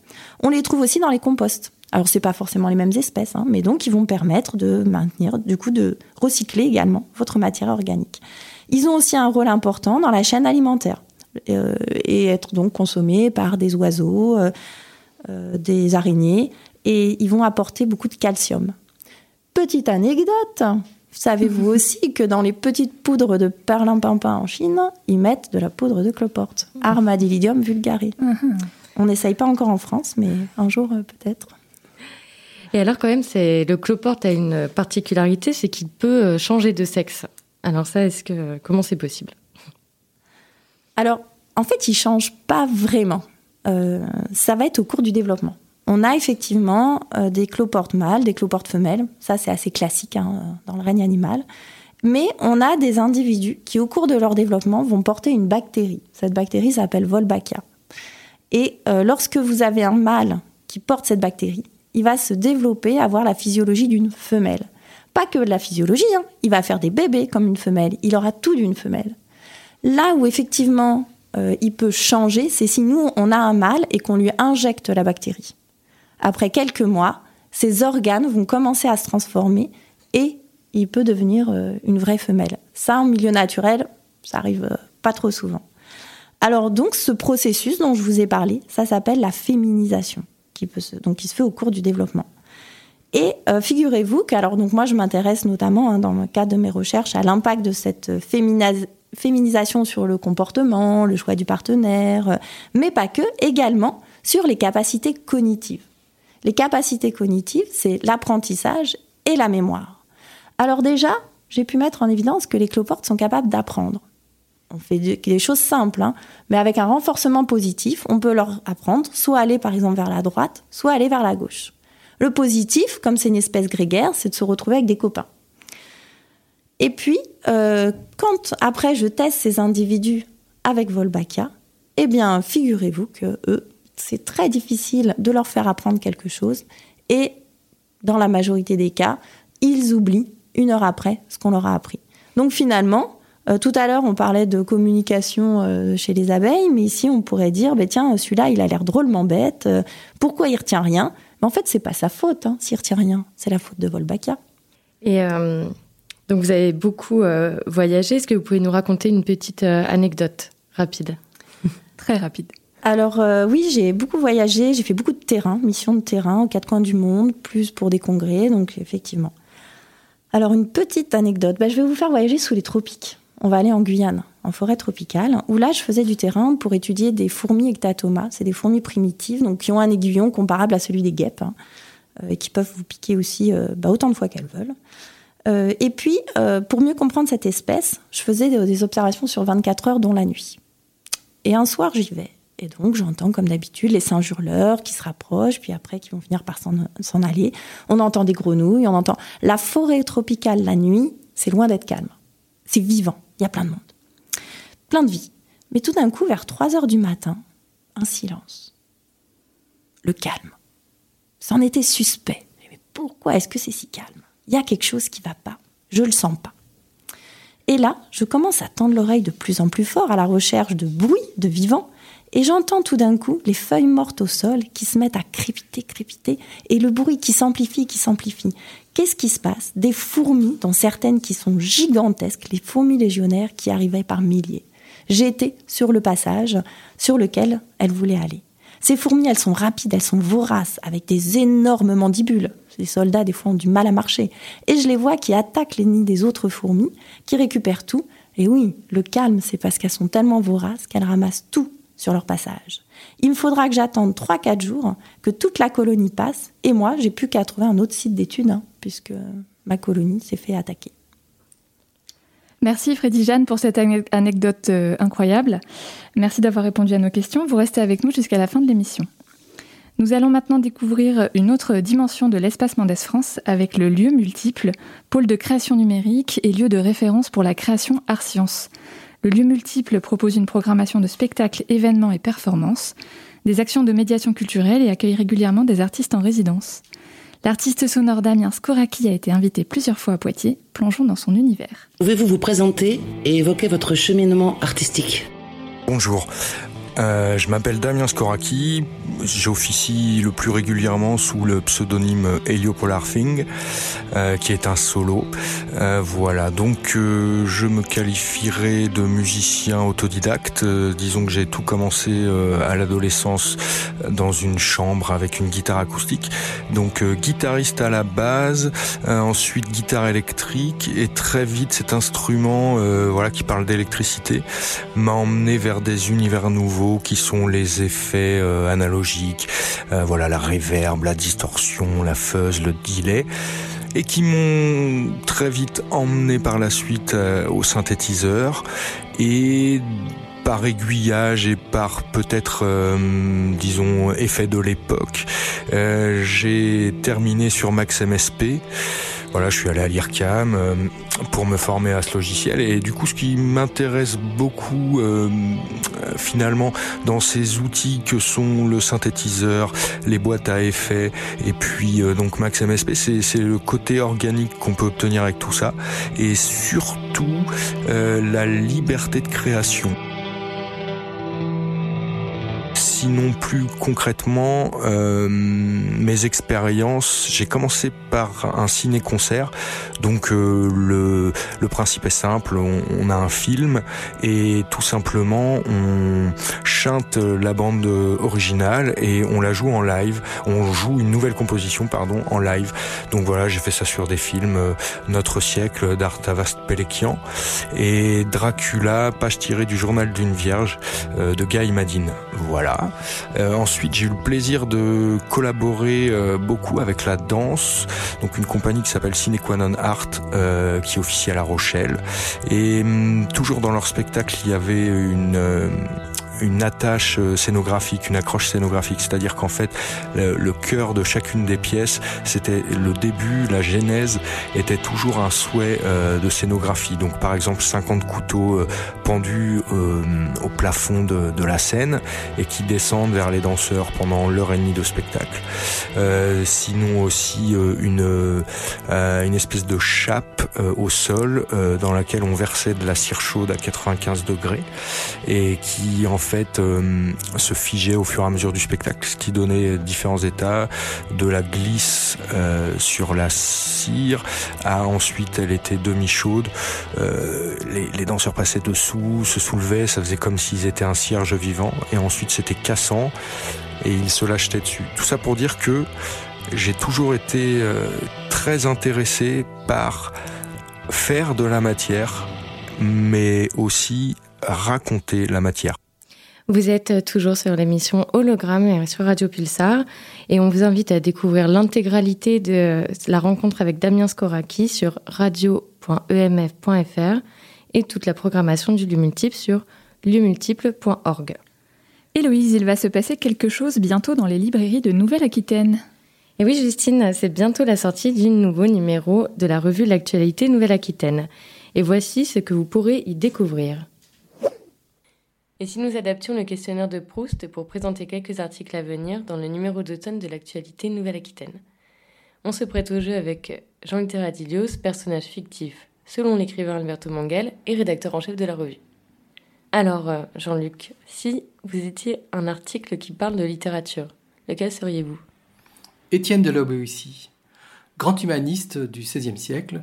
On les trouve aussi dans les composts. Alors, c'est pas forcément les mêmes espèces, hein, mais donc, ils vont permettre de maintenir, du coup, de recycler également votre matière organique. Ils ont aussi un rôle important dans la chaîne alimentaire, euh, et être donc consommés par des oiseaux, euh, Euh, des araignées, et ils vont apporter beaucoup de calcium. Petite anecdote, savez-vous aussi que dans les petites poudres de perlimpinpin en Chine, ils mettent de la poudre de cloporte, Armadillidium vulgare. Mm-hmm. On n'essaye pas encore en France, mais un jour euh, peut-être. Et alors quand même, c'est, le cloporte a une particularité, c'est qu'il peut changer de sexe. Alors ça, est-ce que, comment c'est possible ? Alors, en fait, il ne change pas vraiment. Euh, ça va être au cours du développement. On a effectivement euh, des cloportes mâles, des cloportes femelles. Ça, c'est assez classique hein, dans le règne animal. Mais on a des individus qui, au cours de leur développement, vont porter une bactérie. Cette bactérie s'appelle Wolbachia. Et euh, lorsque vous avez un mâle qui porte cette bactérie, il va se développer, avoir la physiologie d'une femelle. Pas que de la physiologie, hein. Il va faire des bébés comme une femelle. Il aura tout d'une femelle. Là où, effectivement... Euh, il peut changer, c'est si nous, on a un mâle et qu'on lui injecte la bactérie. Après quelques mois, ses organes vont commencer à se transformer et il peut devenir euh, une vraie femelle. Ça, en milieu naturel, ça arrive euh, pas trop souvent. Alors donc, ce processus dont je vous ai parlé, ça s'appelle la féminisation, qui peut se, donc qui se fait au cours du développement. Et euh, figurez-vous que, alors donc moi, je m'intéresse notamment, hein, dans le cadre de mes recherches, à l'impact de cette féminisation, féminisation sur le comportement, le choix du partenaire, mais pas que, également sur les capacités cognitives. Les capacités cognitives, c'est l'apprentissage et la mémoire. Alors déjà, j'ai pu mettre en évidence que les cloportes sont capables d'apprendre. On fait des choses simples, hein, mais avec un renforcement positif, on peut leur apprendre soit aller par exemple vers la droite, soit aller vers la gauche. Le positif, comme c'est une espèce grégaire, c'est de se retrouver avec des copains. Et puis, euh, quand après je teste ces individus avec Wolbachia, eh bien, figurez-vous que eux, c'est très difficile de leur faire apprendre quelque chose. Et dans la majorité des cas, ils oublient une heure après ce qu'on leur a appris. Donc finalement, Euh, tout à l'heure, on parlait de communication euh, chez les abeilles, mais ici, on pourrait dire, bah, tiens, celui-là, il a l'air drôlement bête. Euh, pourquoi il retient rien ? Mais en fait, c'est pas sa faute, hein, s'il retient rien. C'est la faute de Wolbachia. Et euh, donc, vous avez beaucoup euh, voyagé. Est-ce que vous pouvez nous raconter une petite euh, anecdote rapide ? Très rapide. Alors euh, oui, j'ai beaucoup voyagé, j'ai fait beaucoup de terrain, missions de terrain aux quatre coins du monde, plus pour des congrès, donc effectivement. Alors une petite anecdote, bah, je vais vous faire voyager sous les tropiques. On va aller en Guyane, en forêt tropicale, où là je faisais du terrain pour étudier des fourmis ectatomas. C'est des fourmis primitives, donc qui ont un aiguillon comparable à celui des guêpes, hein, et qui peuvent vous piquer aussi euh, bah, autant de fois qu'elles veulent. Euh, et puis, euh, pour mieux comprendre cette espèce, je faisais des, des observations sur vingt-quatre heures, dont la nuit. Et un soir, j'y vais. Et donc, j'entends, comme d'habitude, les singes hurleurs qui se rapprochent, puis après, qui vont finir par s'en, s'en aller. On entend des grenouilles, on entend... La forêt tropicale, la nuit, c'est loin d'être calme. C'est vivant, il y a plein de monde. Plein de vie. Mais tout d'un coup, vers trois heures du matin, un silence. Le calme. C'en était suspect. Mais pourquoi est-ce que c'est si calme ? Il y a quelque chose qui ne va pas. Je ne le sens pas. Et là, je commence à tendre l'oreille de plus en plus fort à la recherche de bruit, de vivant, et j'entends tout d'un coup les feuilles mortes au sol qui se mettent à crépiter, crépiter, et le bruit qui s'amplifie, qui s'amplifie. Qu'est-ce qui se passe ? Des fourmis, dont certaines qui sont gigantesques, les fourmis légionnaires qui arrivaient par milliers. J'étais sur le passage sur lequel elles voulaient aller. Ces fourmis, elles sont rapides, elles sont voraces, avec des énormes mandibules. Les soldats, des fois, ont du mal à marcher. Et je les vois qui attaquent les nids des autres fourmis, qui récupèrent tout. Et oui, le calme, c'est parce qu'elles sont tellement voraces qu'elles ramassent tout sur leur passage. Il me faudra que j'attende trois quatre jours que toute la colonie passe. Et moi, j'ai plus qu'à trouver un autre site d'étude, hein, puisque ma colonie s'est fait attaquer. Merci Freddie-Jeanne pour cette an- anecdote euh, incroyable. Merci d'avoir répondu à nos questions. Vous restez avec nous jusqu'à la fin de l'émission. Nous allons maintenant découvrir une autre dimension de l'espace Mendès France avec le lieu multiple, pôle de création numérique et lieu de référence pour la création art-science. Le lieu multiple propose une programmation de spectacles, événements et performances, des actions de médiation culturelle et accueille régulièrement des artistes en résidence. L'artiste sonore Damien Skoraki a été invité plusieurs fois à Poitiers. Plongeons dans son univers. Pouvez-vous vous présenter et évoquer votre cheminement artistique ? Bonjour. Euh, je m'appelle Damien Skoraki, j'officie le plus régulièrement sous le pseudonyme Helio Polar Thing, euh, qui est un solo. Euh, voilà, donc euh, je me qualifierais de musicien autodidacte. Euh, disons que j'ai tout commencé euh, à l'adolescence dans une chambre avec une guitare acoustique. Donc euh, guitariste à la base, euh, ensuite guitare électrique, et très vite cet instrument, euh, voilà, qui parle d'électricité, m'a emmené vers des univers nouveaux, qui sont les effets euh, analogiques, euh, voilà, la reverb, la distorsion, la fuzz, le delay, et qui m'ont très vite emmené par la suite euh, au synthétiseur, et par aiguillage et par peut-être, euh, disons, effet de l'époque, euh, j'ai terminé sur Max M S P. Voilà, je suis allé à l'I R C A M euh, pour me former à ce logiciel. Et du coup, ce qui m'intéresse beaucoup, euh, finalement, dans ces outils que sont le synthétiseur, les boîtes à effets, et puis euh, donc Max M S P, c'est, c'est le côté organique qu'on peut obtenir avec tout ça. Et surtout, euh, la liberté de création. Sinon plus concrètement, euh, mes expériences, j'ai commencé par un ciné-concert. Donc euh, le, le principe est simple, on, on a un film et tout simplement on chante la bande originale et on la joue en live, on joue une nouvelle composition pardon en live. Donc voilà, j'ai fait ça sur des films, euh, Notre siècle d'Artavast Pélékian et Dracula, page tirée du journal d'une vierge euh, de Guy Madin. Voilà. Euh, ensuite, j'ai eu le plaisir de collaborer euh, beaucoup avec la danse, donc une compagnie qui s'appelle Cinéquanon Art, euh, qui officie à La Rochelle. Et euh, toujours dans leur spectacle, il y avait une... Euh une attache scénographique, une accroche scénographique, c'est-à-dire qu'en fait le, le cœur de chacune des pièces, c'était le début, la genèse était toujours un souhait euh, de scénographie. Donc par exemple cinquante couteaux euh, pendus euh, au plafond de, de la scène et qui descendent vers les danseurs pendant l'heure et demie de spectacle. Euh, sinon aussi euh, une euh, une espèce de chape euh, au sol euh, dans laquelle on versait de la cire chaude à quatre-vingt-quinze degrés et qui en fait euh, se figeait au fur et à mesure du spectacle, ce qui donnait différents états, de la glisse euh, sur la cire à ensuite elle était demi-chaude, euh, les, les danseurs passaient dessous, se soulevaient, ça faisait comme s'ils étaient un cierge vivant et ensuite c'était cassant et ils se lâchaient dessus. Tout ça pour dire que j'ai toujours été euh, très intéressé par faire de la matière mais aussi raconter la matière. Vous êtes toujours sur l'émission Hologramme sur Radio Pulsar et on vous invite à découvrir l'intégralité de la rencontre avec Damien Skoraki sur radio point e m f point f r et toute la programmation du lieu multiple sur lieu multiple point org. Héloïse, il va se passer quelque chose bientôt dans les librairies de Nouvelle-Aquitaine. Et oui Justine, c'est bientôt la sortie du nouveau numéro de la revue L'Actualité Nouvelle-Aquitaine. Et voici ce que vous pourrez y découvrir. Et si nous adaptions le questionnaire de Proust pour présenter quelques articles à venir dans le numéro d'automne de l'actualité Nouvelle-Aquitaine? On se prête au jeu avec Jean-Luc Terradilios, personnage fictif, selon l'écrivain Alberto Manguel et rédacteur en chef de la revue. Alors, Jean-Luc, si vous étiez un article qui parle de littérature, lequel seriez-vous? Étienne de La Boétie, grand humaniste du seizième siècle,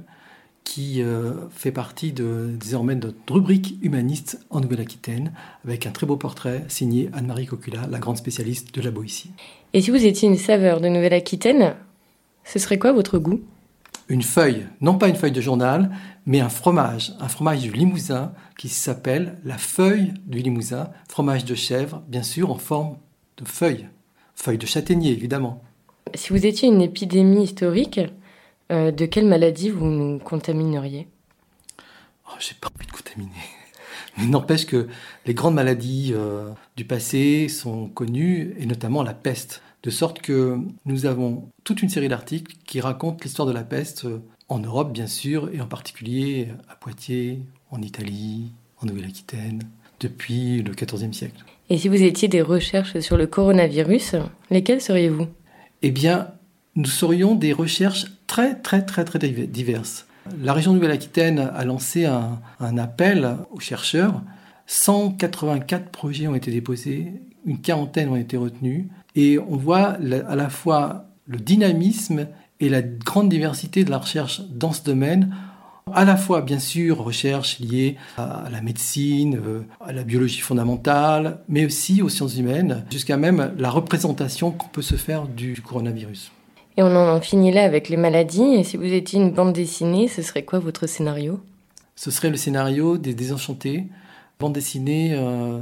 qui euh, fait partie de, désormais de notre rubrique humaniste en Nouvelle-Aquitaine, avec un très beau portrait signé Anne-Marie Cocula, la grande spécialiste de la Boétie. Et si vous étiez une saveur de Nouvelle-Aquitaine, ce serait quoi votre goût? Une feuille, non pas une feuille de journal, mais un fromage, un fromage du Limousin qui s'appelle la feuille du Limousin, fromage de chèvre, bien sûr, en forme de feuille, feuille de châtaignier évidemment. Si vous étiez une épidémie historique, Euh, de quelle maladie vous nous contamineriez? Oh, j'ai pas envie de contaminer. Mais n'empêche que les grandes maladies euh, du passé sont connues, et notamment la peste. De sorte que nous avons toute une série d'articles qui racontent l'histoire de la peste euh, en Europe, bien sûr, et en particulier à Poitiers, en Italie, en Nouvelle-Aquitaine, depuis le quatorzième siècle. Et si vous étiez des recherches sur le coronavirus, lesquelles seriez-vous? Eh bien, nous serions des recherches très, très, très, très diverses. La région Nouvelle-Aquitaine a lancé un, un appel aux chercheurs. cent quatre-vingt-quatre projets ont été déposés, une quarantaine ont été retenus. Et on voit à la fois le dynamisme et la grande diversité de la recherche dans ce domaine. À la fois, bien sûr, recherche liée à la médecine, à la biologie fondamentale, mais aussi aux sciences humaines, jusqu'à même la représentation qu'on peut se faire du coronavirus. Et on en finit là avec les maladies. Et si vous étiez une bande dessinée, ce serait quoi votre scénario? Ce serait le scénario des Désenchantés, bande dessinée euh,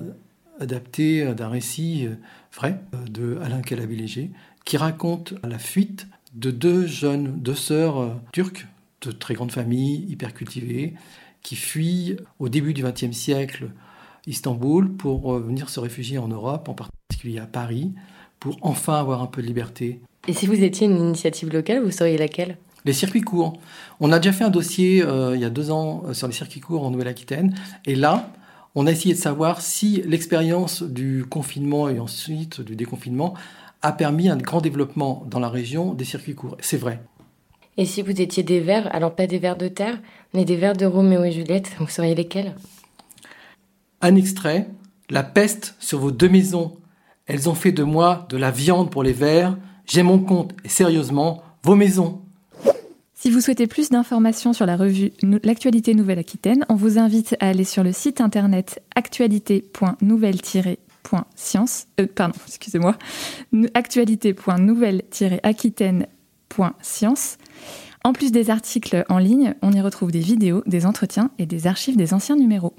adaptée d'un récit euh, vrai de Alain Calabi-Léger, qui raconte la fuite de deux jeunes, deux sœurs euh, turques, de très grande famille, hyper cultivées, qui fuient au début du vingtième siècle Istanbul pour euh, venir se réfugier en Europe, en particulier à Paris, pour enfin avoir un peu de liberté. Et si vous étiez une initiative locale, vous seriez laquelle? Les circuits courts. On a déjà fait un dossier euh, il y a deux ans euh, sur les circuits courts en Nouvelle-Aquitaine. Et là, on a essayé de savoir si l'expérience du confinement et ensuite du déconfinement a permis un grand développement dans la région des circuits courts. C'est vrai. Et si vous étiez des vers, alors pas des vers de terre, mais des vers de Roméo et Juliette, vous seriez lesquels? Un extrait. La peste sur vos deux maisons. Elles ont fait de moi de la viande pour les vers. J'ai mon compte, et sérieusement, vos maisons. Si vous souhaitez plus d'informations sur la revue L'Actualité Nouvelle-Aquitaine, on vous invite à aller sur le site internet actualité point nouvelle tiret science euh, pardon, excusez-moi, actualité point nouvelle tiret aquitaine point science. En plus des articles en ligne, on y retrouve des vidéos, des entretiens et des archives des anciens numéros.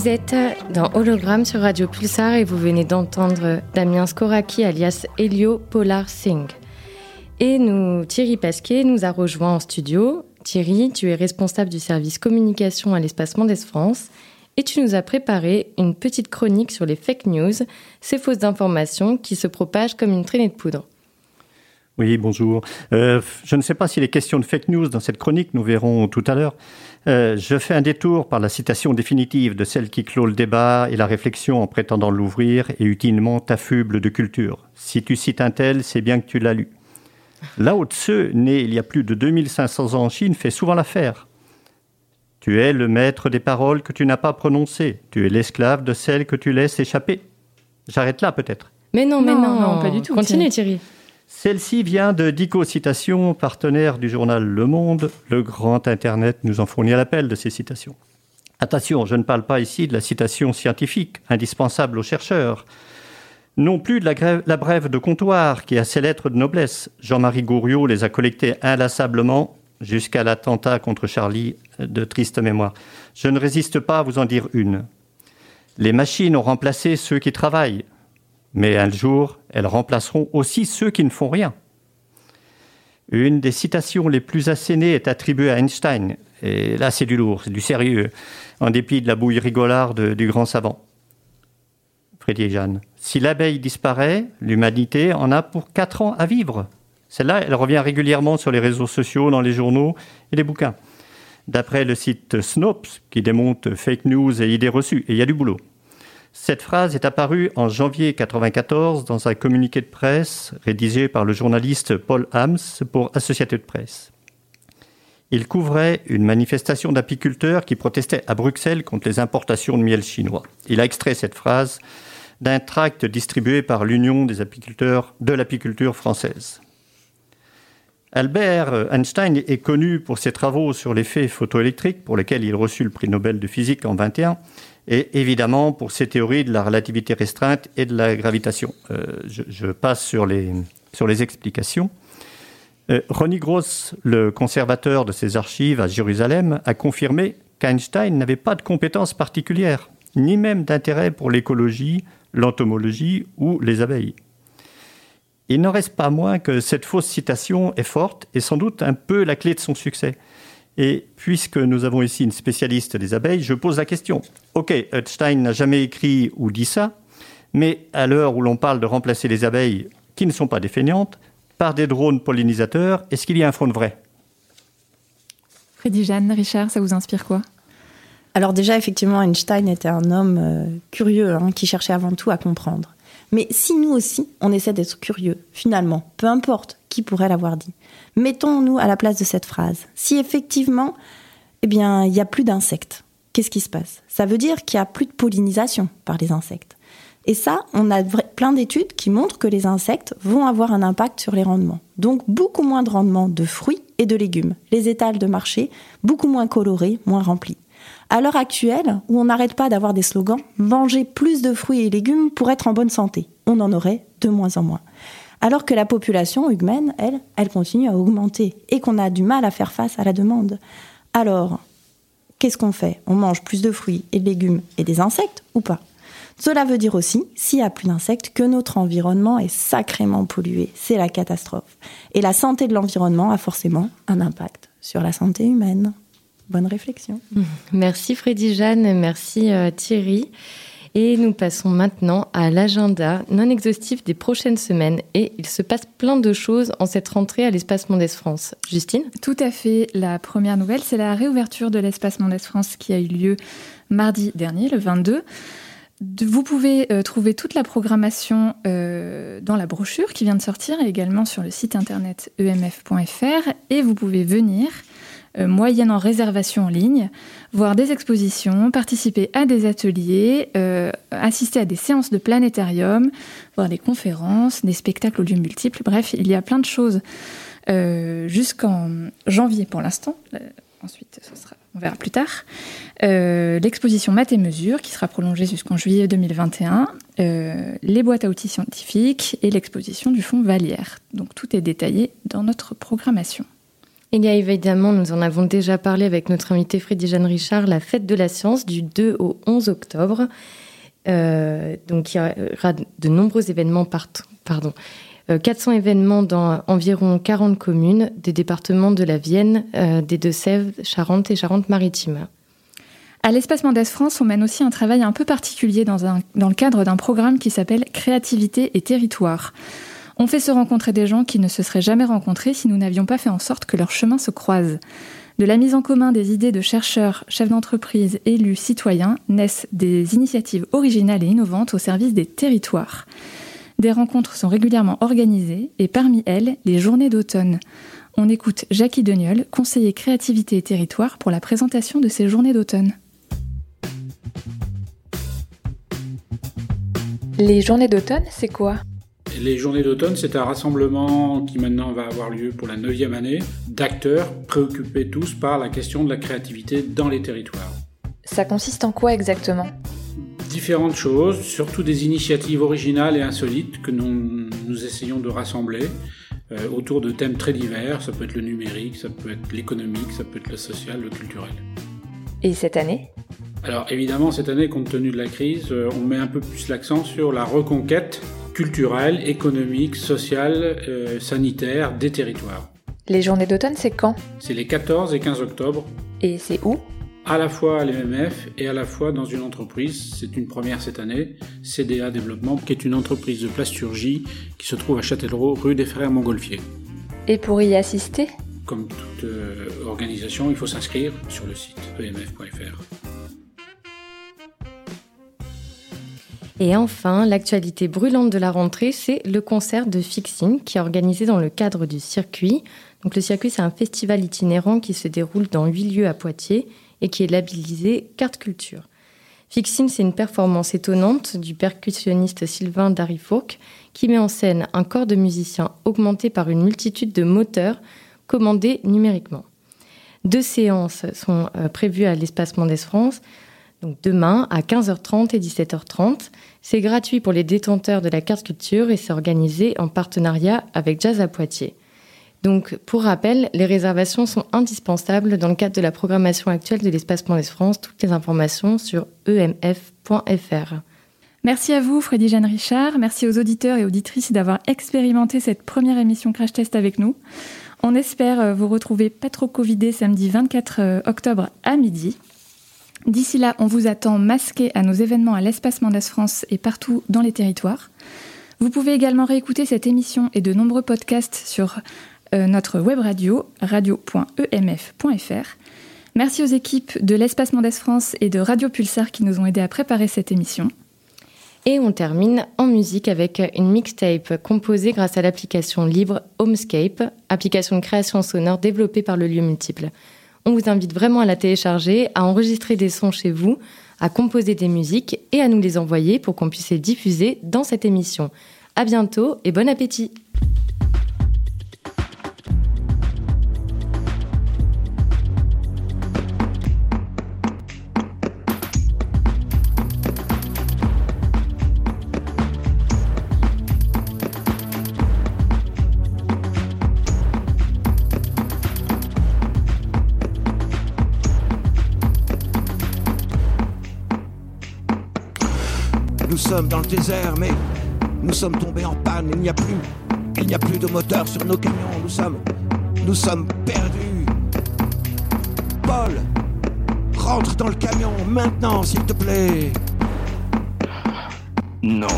Vous êtes dans Hologramme sur Radio Pulsar et vous venez d'entendre Damien Skoraki alias Helio Polar Thing. Et nous, Thierry Pasquet nous a rejoint en studio. Thierry, tu es responsable du service communication à l'Espace Mendès France et tu nous as préparé une petite chronique sur les fake news, ces fausses informations qui se propagent comme une traînée de poudre. Oui, bonjour. Euh, je ne sais pas s'il est question de fake news dans cette chronique, nous verrons tout à l'heure. Euh, je fais un détour par la citation définitive de celle qui clôt le débat et la réflexion en prétendant l'ouvrir et utilement t'affuble de culture. Si tu cites un tel, c'est bien que tu l'as lu. Lao Tzu, né il y a plus de deux mille cinq cents ans en Chine, fait souvent l'affaire. Tu es le maître des paroles que tu n'as pas prononcées. Tu es l'esclave de celles que tu laisses échapper. J'arrête là peut-être. Mais non, mais non, non, non pas du tout. Continue Thierry. Celle-ci vient de Dico Citation, partenaire du journal Le Monde. Le grand Internet nous en fournit à l'appel de ces citations. Attention, je ne parle pas ici de la citation scientifique, indispensable aux chercheurs. Non plus de la, grève, la brève de comptoir qui a ses lettres de noblesse. Jean-Marie Gouriot les a collectées inlassablement jusqu'à l'attentat contre Charlie de triste mémoire. Je ne résiste pas à vous en dire une. Les machines ont remplacé ceux qui travaillent. Mais un jour, elles remplaceront aussi ceux qui ne font rien. Une des citations les plus assénées est attribuée à Einstein. Et là, c'est du lourd, c'est du sérieux, en dépit de la bouille rigolarde du grand savant. Freddie-Jeanne. Si l'abeille disparaît, l'humanité en a pour quatre ans à vivre. Celle-là, elle revient régulièrement sur les réseaux sociaux, dans les journaux et les bouquins. D'après le site Snopes, qui démonte fake news et idées reçues, et il y a du boulot. Cette phrase est apparue en janvier mille neuf cent quatre-vingt-quatorze dans un communiqué de presse rédigé par le journaliste Paul Hams pour Associated Press. Il couvrait une manifestation d'apiculteurs qui protestaient à Bruxelles contre les importations de miel chinois. Il a extrait cette phrase d'un tract distribué par l'Union des apiculteurs de l'apiculture française. Albert Einstein est connu pour ses travaux sur l'effet photoélectrique pour lesquels il reçut le prix Nobel de physique en vingt et un. Et évidemment, pour ces théories de la relativité restreinte et de la gravitation. Euh, je, je passe sur les, sur les explications. Euh, Ronnie Gross, le conservateur de ses archives à Jérusalem, a confirmé qu'Einstein n'avait pas de compétences particulières, ni même d'intérêt pour l'écologie, l'entomologie ou les abeilles. Il n'en reste pas moins que cette fausse citation est forte et sans doute un peu la clé de son succès. Et puisque nous avons ici une spécialiste des abeilles, je pose la question. Ok, Einstein n'a jamais écrit ou dit ça, mais à l'heure où l'on parle de remplacer les abeilles, qui ne sont pas des fainéantes, par des drones pollinisateurs, est-ce qu'il y a un fond de vrai ? Freddie-Jeanne Richard, ça vous inspire quoi ? Alors déjà, effectivement, Einstein était un homme euh, curieux, hein, qui cherchait avant tout à comprendre. Mais si nous aussi, on essaie d'être curieux, finalement, peu importe qui pourrait l'avoir dit. Mettons-nous à la place de cette phrase. Si effectivement, eh bien, il n'y a plus d'insectes, qu'est-ce qui se passe ? Ça veut dire qu'il n'y a plus de pollinisation par les insectes. Et ça, on a plein d'études qui montrent que les insectes vont avoir un impact sur les rendements. Donc, beaucoup moins de rendements de fruits et de légumes. Les étals de marché, beaucoup moins colorés, moins remplis. À l'heure actuelle, où on n'arrête pas d'avoir des slogans « Mangez plus de fruits et légumes pour être en bonne santé », on en aurait de moins en moins. Alors que la population humaine, elle, elle continue à augmenter et qu'on a du mal à faire face à la demande. Alors, qu'est-ce qu'on fait ? On mange plus de fruits et de légumes et des insectes ou pas ? Cela veut dire aussi, s'il n'y a plus d'insectes, que notre environnement est sacrément pollué. C'est la catastrophe. Et la santé de l'environnement a forcément un impact sur la santé humaine. Bonne réflexion. Merci Freddie-Jeanne, merci euh, Thierry. Et nous passons maintenant à l'agenda non exhaustif des prochaines semaines. Et il se passe plein de choses en cette rentrée à l'Espace Mendès France. Justine ? Tout à fait. La première nouvelle, c'est la réouverture de l'Espace Mendès France qui a eu lieu mardi dernier, le vingt-deux. Vous pouvez euh, trouver toute la programmation euh, dans la brochure qui vient de sortir et également sur le site internet e m f point f r. Et vous pouvez venir... Euh, moyennant réservation en ligne, voir des expositions, participer à des ateliers, euh, assister à des séances de planétarium, voir des conférences, des spectacles aux lieux multiples. Bref, il y a plein de choses euh, jusqu'en janvier pour l'instant. Euh, ensuite, ce sera, on verra plus tard. Euh, l'exposition Maths et Mesures, qui sera prolongée jusqu'en juillet deux mille vingt et un, euh, les boîtes à outils scientifiques et l'exposition du fonds Vallière. Donc tout est détaillé dans notre programmation. Il y a évidemment, nous en avons déjà parlé avec notre invitée Freddie-Jeanne Richard, la fête de la science du deux au onze octobre. Euh, donc il y aura de nombreux événements, par- pardon, euh, quatre cents événements dans environ quarante communes des départements de la Vienne, euh, des Deux-Sèvres, Charente et Charente-Maritime. À l'Espace Mendès France, on mène aussi un travail un peu particulier dans, un, dans le cadre d'un programme qui s'appelle « Créativité et territoire ». On fait se rencontrer des gens qui ne se seraient jamais rencontrés si nous n'avions pas fait en sorte que leurs chemins se croisent. De la mise en commun des idées de chercheurs, chefs d'entreprise, élus, citoyens, naissent des initiatives originales et innovantes au service des territoires. Des rencontres sont régulièrement organisées et parmi elles, les journées d'automne. On écoute Jackie Deniol, conseiller créativité et territoire, pour la présentation de ces journées d'automne. Les journées d'automne, c'est quoi ? Les Journées d'automne, c'est un rassemblement qui maintenant va avoir lieu pour la neuvième année d'acteurs préoccupés tous par la question de la créativité dans les territoires. Ça consiste en quoi exactement ? Différentes choses, surtout des initiatives originales et insolites que nous, nous essayons de rassembler euh, autour de thèmes très divers. Ça peut être le numérique, ça peut être l'économique, ça peut être le social, le culturel. Et cette année ? Alors évidemment, cette année, compte tenu de la crise, on met un peu plus l'accent sur la reconquête culturelle, économique, sociale, euh, sanitaire des territoires. Les journées d'automne, c'est quand ? C'est les quatorze et quinze octobre. Et c'est où ? À la fois à l'E M F et à la fois dans une entreprise, c'est une première cette année, C D A Développement, qui est une entreprise de plasturgie qui se trouve à Châtellerault, rue des Frères Montgolfier. Et pour y assister ? Comme toute euh, organisation, il faut s'inscrire sur le site e m f point f r. Et enfin, l'actualité brûlante de la rentrée, c'est le concert de Fixing qui est organisé dans le cadre du circuit. Donc le circuit, c'est un festival itinérant qui se déroule dans huit lieux à Poitiers et qui est labellisé Carte Culture. Fixing, c'est une performance étonnante du percussionniste Sylvain Darifourc qui met en scène un corps de musiciens augmenté par une multitude de moteurs commandés numériquement. Deux séances sont prévues à l'Espace Mendès France. Donc demain à quinze heures trente et dix-sept heures trente. C'est gratuit pour les détenteurs de la carte culture et c'est organisé en partenariat avec Jazz à Poitiers. Donc pour rappel, les réservations sont indispensables dans le cadre de la programmation actuelle de l'Espace Mendès France. Toutes les informations sur e m f point f r. Merci à vous Freddie-Jeanne Richard, merci aux auditeurs et auditrices d'avoir expérimenté cette première émission Crash Test avec nous. On espère vous retrouver pas trop covidé samedi vingt-quatre octobre à midi. D'ici là, on vous attend masqué à nos événements à l'Espace Mendès France et partout dans les territoires. Vous pouvez également réécouter cette émission et de nombreux podcasts sur euh, notre web radio, radio point e m f point f r. Merci aux équipes de l'Espace Mendès France et de Radio Pulsar qui nous ont aidés à préparer cette émission. Et on termine en musique avec une mixtape composée grâce à l'application libre Homescape, application de création sonore développée par Le Lieu Multiple. On vous invite vraiment à la télécharger, à enregistrer des sons chez vous, à composer des musiques et à nous les envoyer pour qu'on puisse les diffuser dans cette émission. À bientôt et bon appétit! Nous sommes dans le désert, mais nous sommes tombés en panne. Il n'y a plus, il n'y a plus de moteur sur nos camions. Nous sommes, nous sommes perdus. Paul, rentre dans le camion maintenant, s'il te plaît. Non,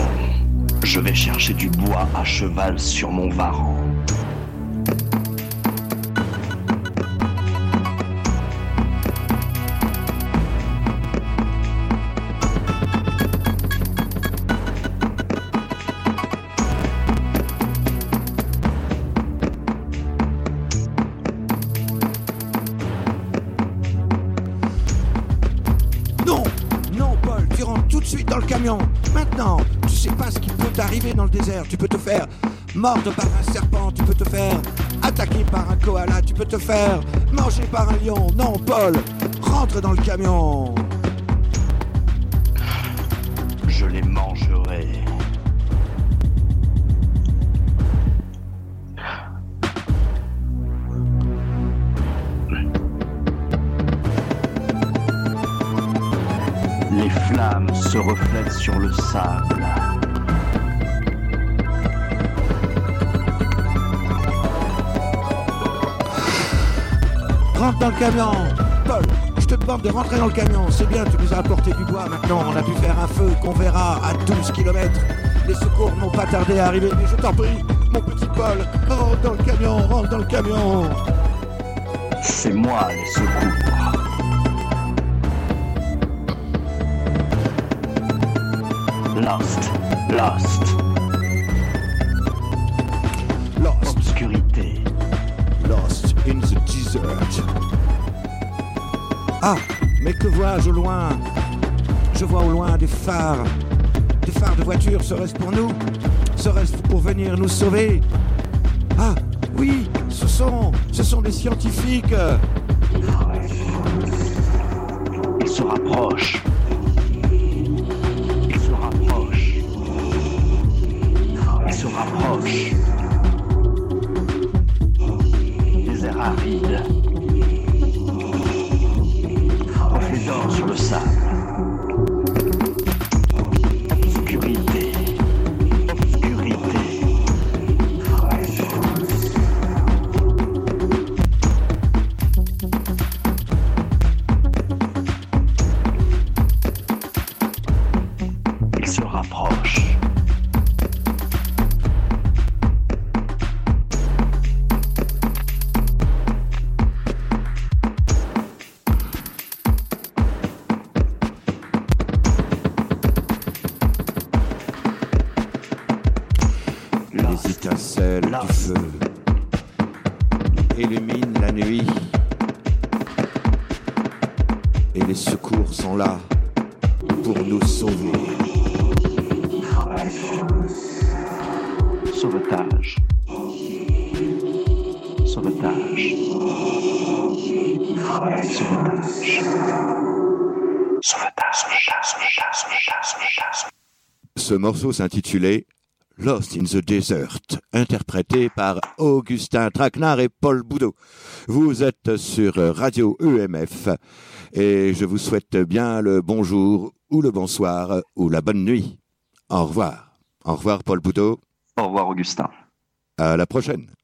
je vais chercher du bois à cheval sur mon varan. Maintenant, tu sais pas ce qui peut t'arriver dans le désert. Tu peux te faire mordre par un serpent, tu peux te faire attaquer par un koala, tu peux te faire manger par un lion. Non, Paul, rentre dans le camion. Je les mangerai. se reflète sur le sable. Rentre dans le camion, Paul. Je te demande de rentrer dans le camion. C'est bien, tu nous as apporté du bois. Maintenant, on a pu faire un feu qu'on verra à douze kilomètres. Les secours n'ont pas tardé à arriver. Mais je t'en prie, mon petit Paul, rentre dans le camion, rentre dans le camion. C'est moi, les secours. Lost, lost. Lost. Obscurité. Lost in the desert. Ah, mais que vois-je au loin? Je vois au loin des phares. Des phares de voiture, serait-ce pour nous? Serait-ce pour venir nous sauver? Ah, oui, ce sont, ce sont des scientifiques. Ils se rapprochent. Approche. Désert aride. Reflet d'or sur le sable. Obscurité. Obscurité. Il se rapproche. Ce morceau s'intitulait « Lost in the Desert », interprété par Augustin Traquenard et Paul Boudot. Vous êtes sur Radio E M F et je vous souhaite bien le bonjour ou le bonsoir ou la bonne nuit. Au revoir. Au revoir Paul Boudot. Au revoir Augustin. À la prochaine.